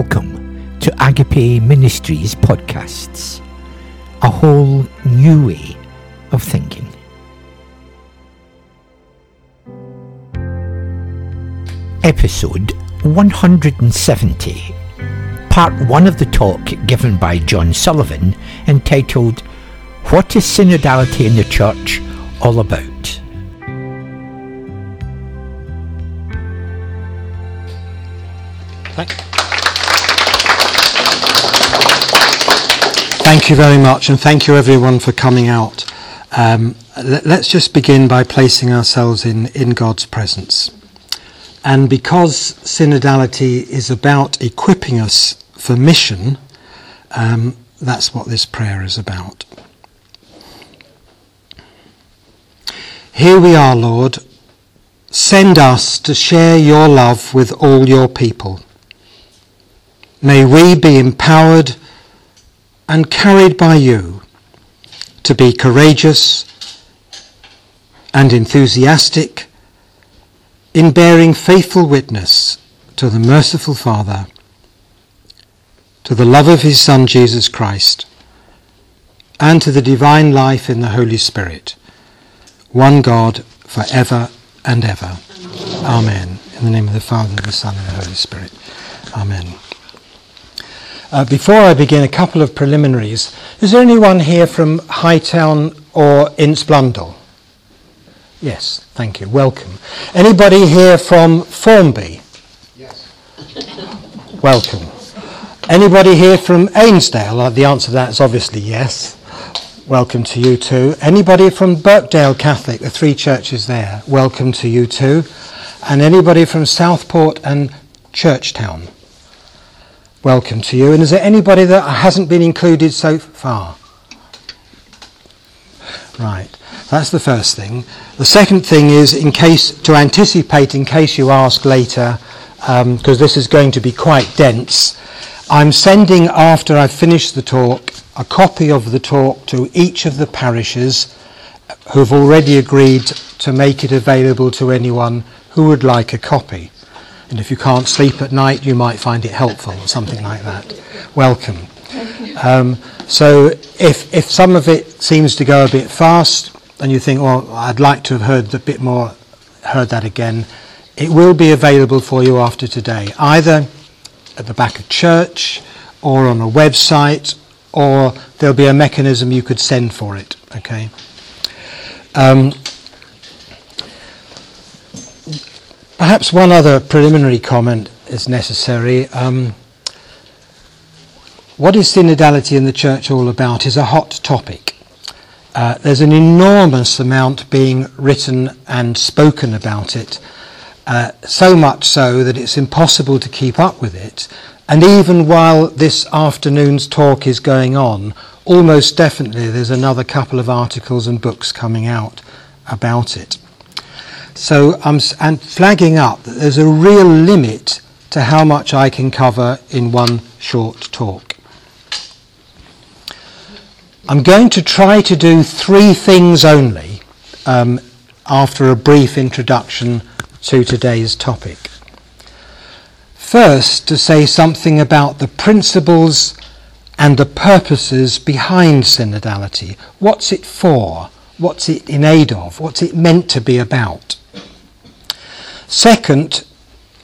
Welcome to Agape Ministries podcasts, a whole new way of thinking. Episode 170, part one of the talk given by John Sullivan entitled, What is Synodality in the Church All About? Thank you very much, and thank you everyone for coming out. Let's just begin by placing ourselves in God's presence. And because synodality is about equipping us for mission, that's what this prayer is about. Here we are, Lord. Send us to share your love with all your people. May we be empowered and carried by you to be courageous and enthusiastic in bearing faithful witness to the merciful Father, to the love of his Son Jesus Christ, and to the divine life in the Holy Spirit, one God forever and ever. Amen. In the name of the Father, and the Son, and the Holy Spirit. Amen. Before I begin, a couple of preliminaries. Is there anyone here from Hightown or Ince Blundell? Yes, thank you. Welcome. Anybody here from Formby? Yes. Welcome. Anybody here from Ainsdale? The answer to that is obviously yes. Welcome to you too. Anybody from Birkdale Catholic, the three churches there? Welcome to you too. And anybody from Southport and Churchtown? Welcome to you. And is there anybody that hasn't been included so far? Right, that's the first thing. The second thing is, in case you ask later, because this is going to be quite dense, I'm sending, after I've finished the talk, a copy of the talk to each of the parishes who've already agreed to make it available to anyone who would like a copy. And if you can't sleep at night, you might find it helpful, or something like that. Welcome. So if some of it seems to go a bit fast, and you think, well, I'd like to have heard that again, it will be available for you after today, either at the back of church, or on a website, or there'll be a mechanism you could send for it, okay? Perhaps one other preliminary comment is necessary. What is synodality in the church all about is a hot topic. There's an enormous amount being written and spoken about it, so much so that it's impossible to keep up with it. And even while this afternoon's talk is going on, almost definitely there's another couple of articles and books coming out about it. So I'm flagging up that there's a real limit to how much I can cover in one short talk. I'm going to try to do three things only after a brief introduction to today's topic. First, to say something about the principles and the purposes behind synodality. What's it for? What's it in aid of? What's it meant to be about? Second,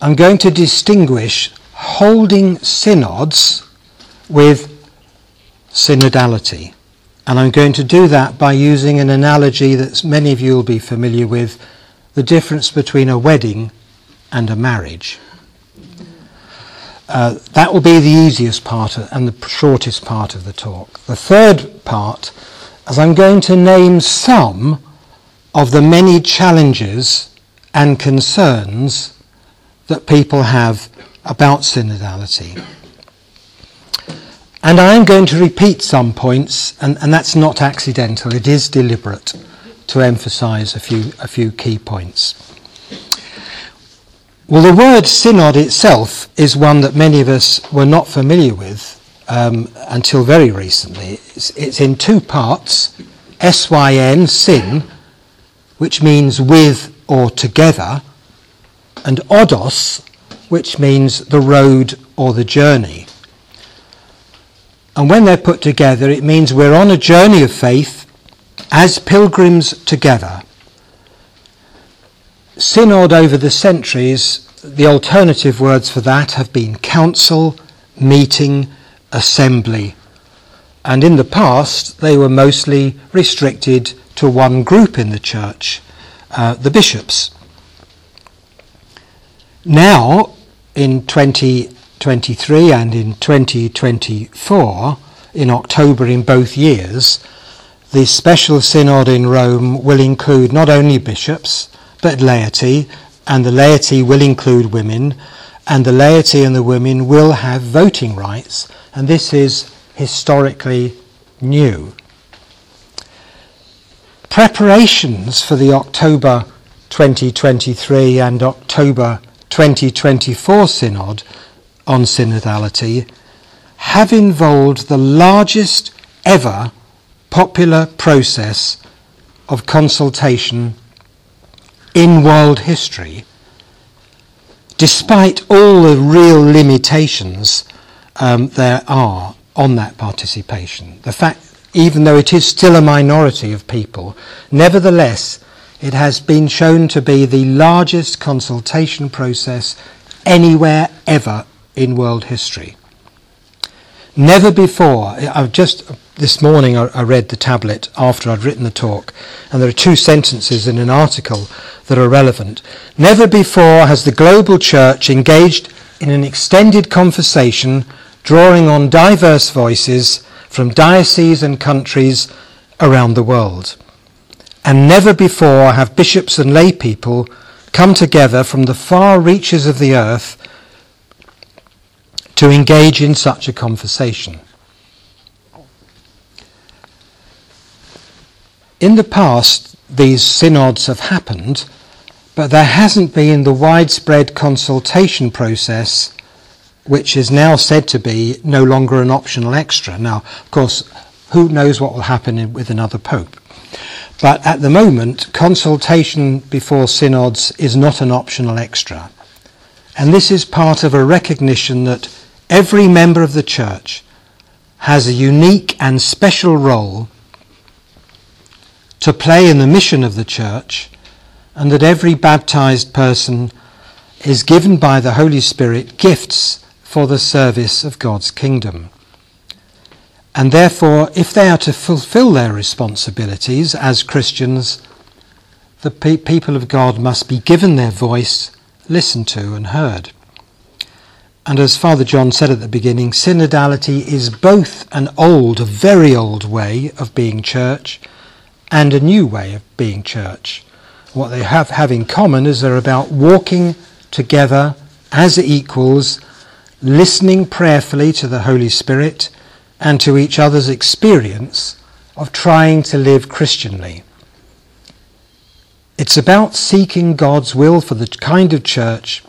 I'm going to distinguish holding synods with synodality. And I'm going to do that by using an analogy that many of you will be familiar with, the difference between a wedding and a marriage. That will be the easiest part and the shortest part of the talk. The third part, as I'm going to name some of the many challenges and concerns that people have about synodality. And I'm going to repeat some points, and that's not accidental, it is deliberate to emphasise a few key points. Well, the word synod itself is one that many of us were not familiar with until very recently. It's in two parts, S-Y-N, syn, which means with or together, and odos, which means the road or the journey. And when they're put together, it means we're on a journey of faith as pilgrims together. Synod over the centuries, the alternative words for that have been council, meeting, assembly. And in the past, they were mostly restricted to one group in the church, the bishops. Now, in 2023 and in 2024, in October in both years, the special synod in Rome will include not only bishops, but laity, and the laity will include women, and the laity and the women will have voting rights, and this is historically new. Preparations for the October 2023 and October 2024 synod on synodality have involved the largest ever popular process of consultation in world history, despite all the real limitations there are on that participation. The fact, even though it is still a minority of people, nevertheless, it has been shown to be the largest consultation process anywhere ever in world history. Never before, this morning I read the tablet after I'd written the talk, and there are two sentences in an article that are relevant. Never before has the global church engaged in an extended conversation drawing on diverse voices from dioceses and countries around the world. And never before have bishops and lay people come together from the far reaches of the earth to engage in such a conversation. In the past, these synods have happened, but there hasn't been the widespread consultation process, which is now said to be no longer an optional extra. Now, of course, who knows what will happen with another pope? But at the moment, consultation before synods is not an optional extra. And this is part of a recognition that every member of the church has a unique and special role to play in the mission of the church, and that every baptized person is given by the Holy Spirit gifts for the service of God's kingdom. And therefore, if they are to fulfill their responsibilities as Christians, the people of God must be given their voice, listened to and heard. And as Father John said at the beginning, synodality is both an old, a very old way of being church and a new way of being church. What they have in common is they're about walking together as equals, listening prayerfully to the Holy Spirit and to each other's experience of trying to live Christianly. It's about seeking God's will for the kind of church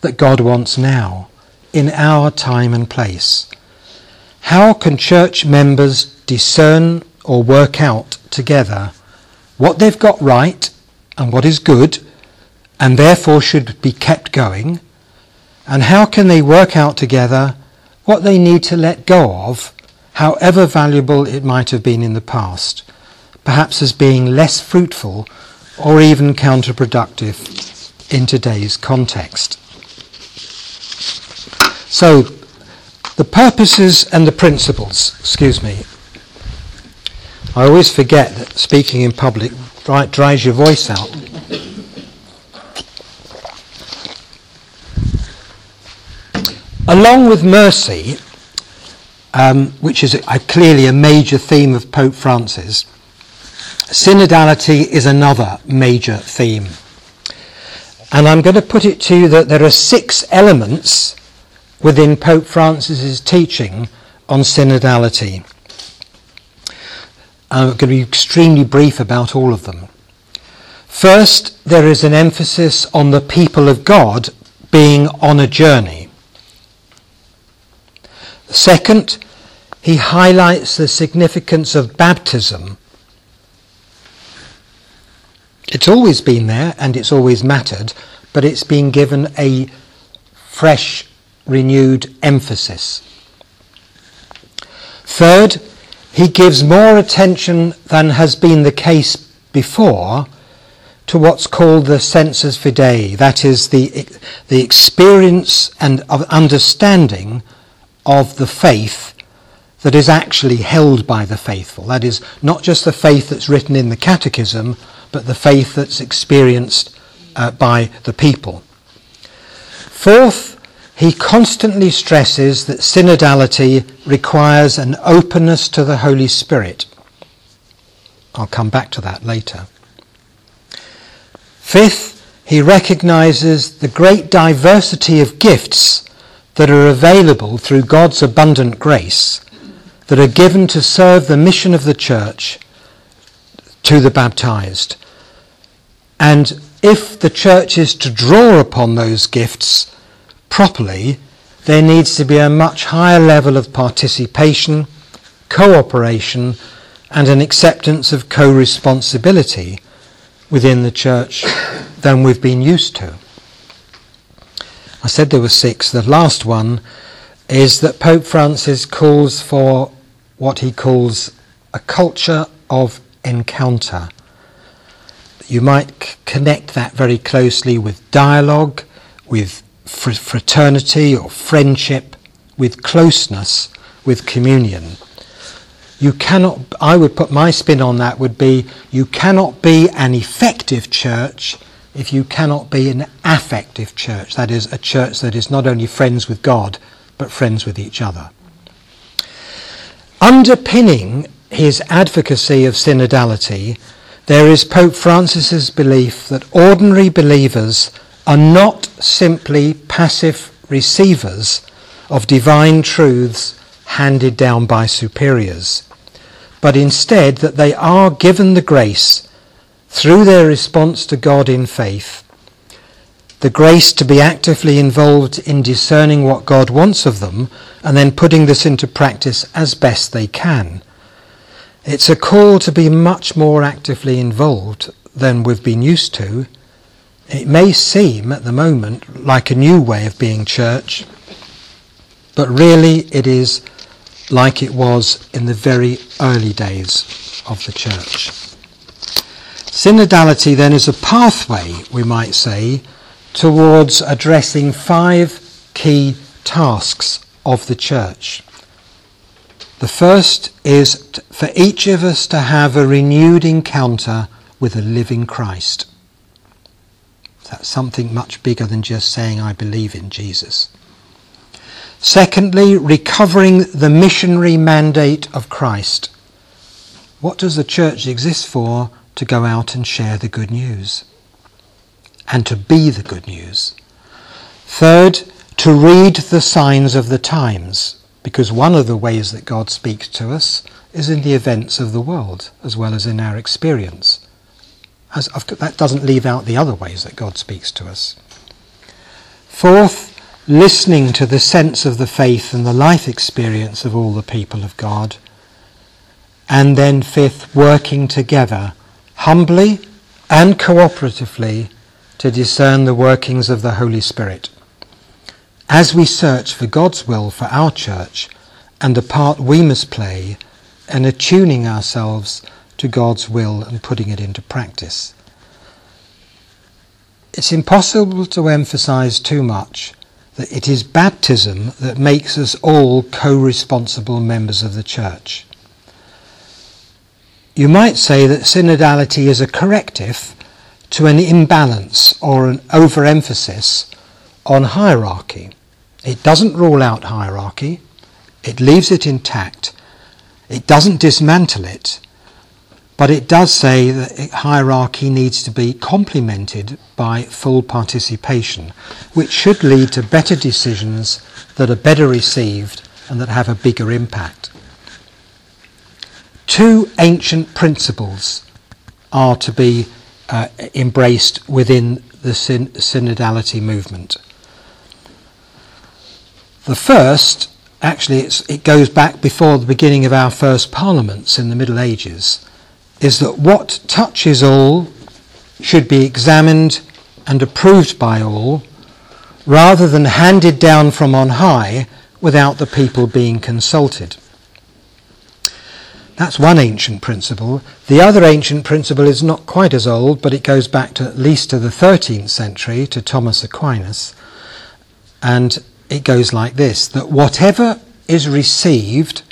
that God wants now, in our time and place. How can church members discern or work out together what they've got right and what is good and therefore should be kept going? And how can they work out together what they need to let go of, however valuable it might have been in the past, perhaps as being less fruitful or even counterproductive in today's context? So, the purposes and the principles, I always forget that speaking in public dries your voice out. Along with mercy, which is clearly a major theme of Pope Francis, synodality is another major theme. And I'm going to put it to you that there are 6 elements within Pope Francis's teaching on synodality. I'm going to be extremely brief about all of them. First, there is an emphasis on the people of God being on a journey. Second, he highlights the significance of baptism. It's always been there and it's always mattered, but it's been given a fresh, renewed emphasis. Third, he gives more attention than has been the case before to what's called the sensus fidei, that is the experience and of understanding of the faith that is actually held by the faithful. That is, not just the faith that's written in the catechism, but the faith that's experienced by the people. Fourth, he constantly stresses that synodality requires an openness to the Holy Spirit. I'll come back to that later. Fifth, he recognises the great diversity of gifts that are available through God's abundant grace, that are given to serve the mission of the Church to the baptised. And if the Church is to draw upon those gifts properly, there needs to be a much higher level of participation, cooperation, and an acceptance of co-responsibility within the Church than we've been used to. I said there were six. The last one is that Pope Francis calls for what he calls a culture of encounter. You might connect that very closely with dialogue, with fraternity or friendship, with closeness, with communion. You cannot, I would put my spin on that, would be you cannot be an effective church if you cannot be an affective church, that is, a church that is not only friends with God, but friends with each other. Underpinning his advocacy of synodality, there is Pope Francis's belief that ordinary believers are not simply passive receivers of divine truths handed down by superiors, but instead that they are given the grace, through their response to God in faith, the grace to be actively involved in discerning what God wants of them and then putting this into practice as best they can. It's a call to be much more actively involved than we've been used to. It may seem at the moment like a new way of being church, but really it is like it was in the very early days of the church. Synodality then is a pathway, we might say, towards addressing five key tasks of the church. The first is for each of us to have a renewed encounter with a living Christ. That's something much bigger than just saying, I believe in Jesus. Secondly, recovering the missionary mandate of Christ. What does the church exist for? To go out and share the good news and to be the good news. Third, to read the signs of the times, because one of the ways that God speaks to us is in the events of the world as well as in our experience. That doesn't leave out the other ways that God speaks to us. Fourth, listening to the sense of the faith and the life experience of all the people of God. And then fifth, working together humbly and cooperatively to discern the workings of the Holy Spirit as we search for God's will for our church and the part we must play in attuning ourselves to God's will and putting it into practice. It's impossible to emphasize too much that it is baptism that makes us all co-responsible members of the church. You might say that synodality is a corrective to an imbalance or an overemphasis on hierarchy. It doesn't rule out hierarchy, it leaves it intact, it doesn't dismantle it, but it does say that hierarchy needs to be complemented by full participation, which should lead to better decisions that are better received and that have a bigger impact. Two ancient principles are to be embraced within the synodality movement. The first, actually it goes back before the beginning of our first parliaments in the Middle Ages, is that what touches all should be examined and approved by all, rather than handed down from on high without the people being consulted. That's one ancient principle. The other ancient principle is not quite as old, but it goes back to at least to the 13th century, to Thomas Aquinas, and it goes like this, that whatever is received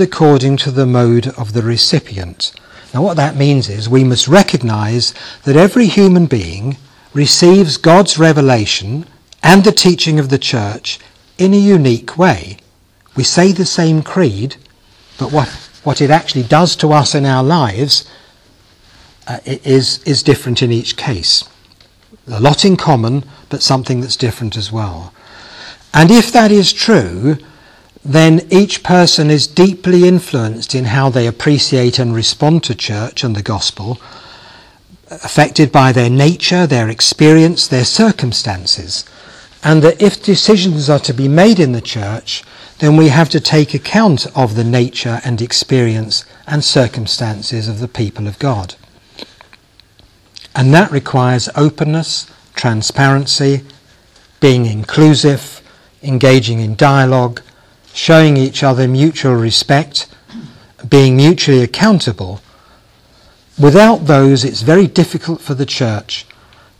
according to the mode of the recipient. Now what that means is we must recognise that every human being receives God's revelation and the teaching of the Church in a unique way. We say the same creed, but what it actually does to us in our lives is different in each case. A lot in common, but something that's different as well. And if that is true, then each person is deeply influenced in how they appreciate and respond to church and the gospel, affected by their nature, their experience, their circumstances. And that if decisions are to be made in the church, then we have to take account of the nature and experience and circumstances of the people of God. And that requires openness, transparency, being inclusive, engaging in dialogue, showing each other mutual respect, being mutually accountable. Without those, it's very difficult for the church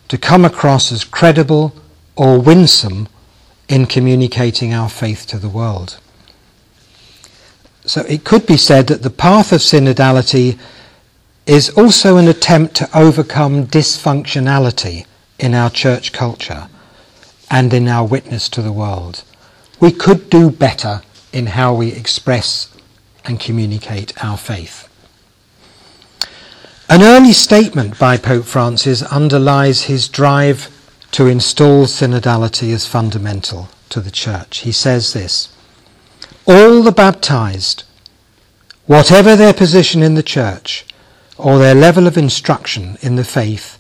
to come across as credible or winsome in communicating our faith to the world. So it could be said that the path of synodality is also an attempt to overcome dysfunctionality in our church culture and in our witness to the world. We could do better in how we express and communicate our faith. An early statement by Pope Francis underlies his drive to install synodality as fundamental to the Church. He says this, "All the baptized, whatever their position in the Church or their level of instruction in the faith,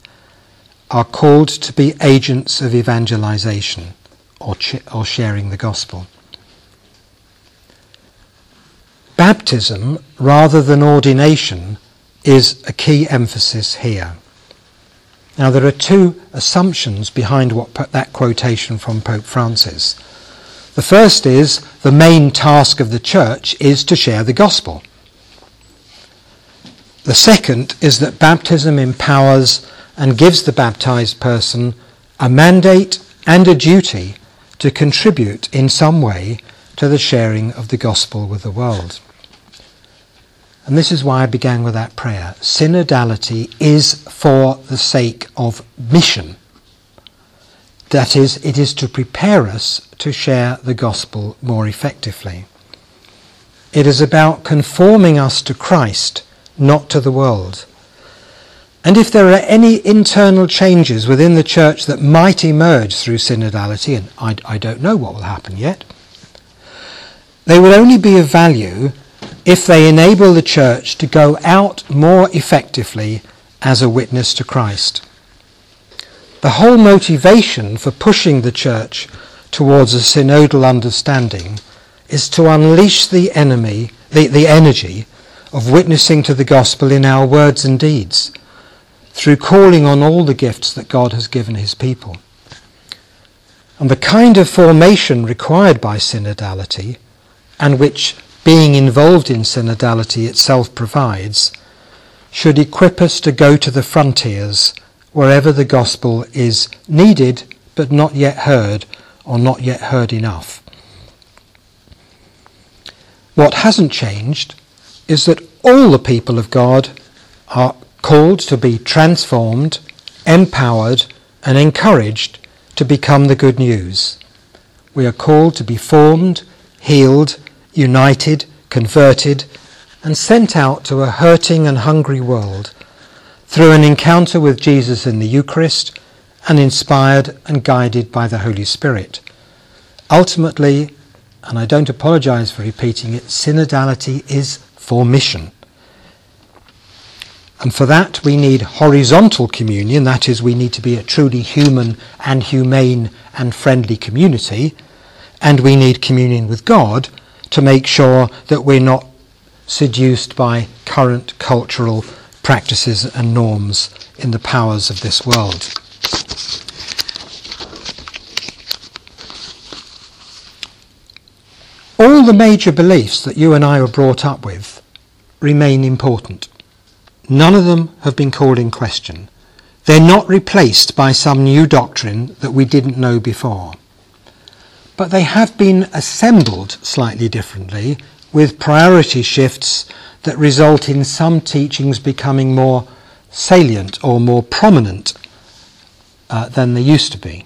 are called to be agents of evangelization or sharing the gospel." Baptism, rather than ordination, is a key emphasis here. Now there are two assumptions behind that quotation from Pope Francis. The first is, the main task of the Church is to share the gospel. The second is that baptism empowers and gives the baptized person a mandate and a duty to contribute in some way to the sharing of the gospel with the world. And this is why I began with that prayer. Synodality is for the sake of mission. That is, it is to prepare us to share the gospel more effectively. It is about conforming us to Christ, not to the world. And if there are any internal changes within the church that might emerge through synodality, and I don't know what will happen yet, they will only be of value if they enable the church to go out more effectively as a witness to Christ. The whole motivation for pushing the church towards a synodal understanding is to unleash the energy of witnessing to the gospel in our words and deeds, through calling on all the gifts that God has given his people. And the kind of formation required by synodality, and which being involved in synodality itself provides, should equip us to go to the frontiers wherever the gospel is needed but not yet heard, or not yet heard enough. What hasn't changed is that all the people of God are called to be transformed, empowered and encouraged to become the good news. We are called to be formed, healed, united, converted and sent out to a hurting and hungry world through an encounter with Jesus in the Eucharist and inspired and guided by the Holy Spirit. Ultimately, and I don't apologise for repeating it, synodality is for mission. And for that we need horizontal communion, that is, we need to be a truly human and humane and friendly community, and we need communion with God to make sure that we're not seduced by current cultural practices and norms in the powers of this world. all the major beliefs that you and I were brought up with remain important. None of them have been called in question. They're not replaced by some new doctrine that we didn't know before. But they have been assembled slightly differently, with priority shifts that result in some teachings becoming more salient or more prominent than they used to be.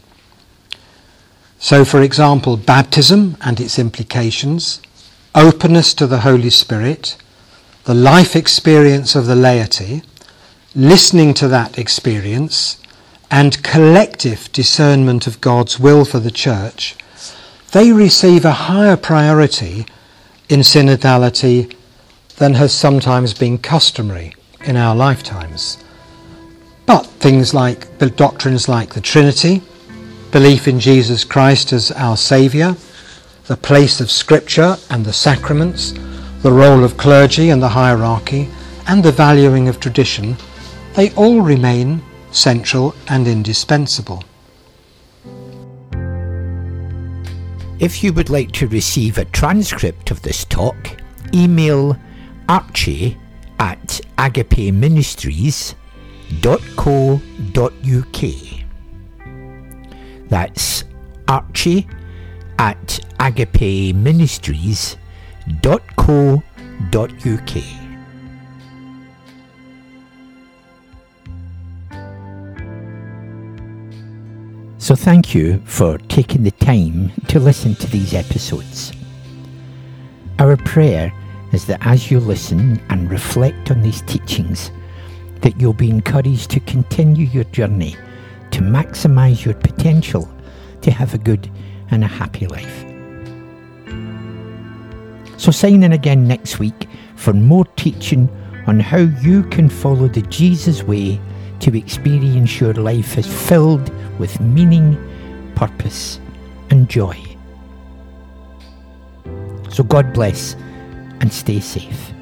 So, for example, baptism and its implications, openness to the Holy Spirit, the life experience of the laity, listening to that experience, and collective discernment of God's will for the Church, they receive a higher priority in synodality than has sometimes been customary in our lifetimes. But things like doctrines like the Trinity, belief in Jesus Christ as our Saviour, the place of Scripture and the sacraments, the role of clergy and the hierarchy, and the valuing of tradition, they all remain central and indispensable. If you would like to receive a transcript of this talk, email archie@agapeministries.co.uk. That's archie@agapeministries.co.uk. So thank you for taking the time to listen to these episodes. Our prayer is that as you listen and reflect on these teachings, that you'll be encouraged to continue your journey, to maximise your potential, to have a good and a happy life. So sign in again next week for more teaching on how you can follow the Jesus way to experience your life as filled with meaning, purpose, and joy. So God bless and stay safe.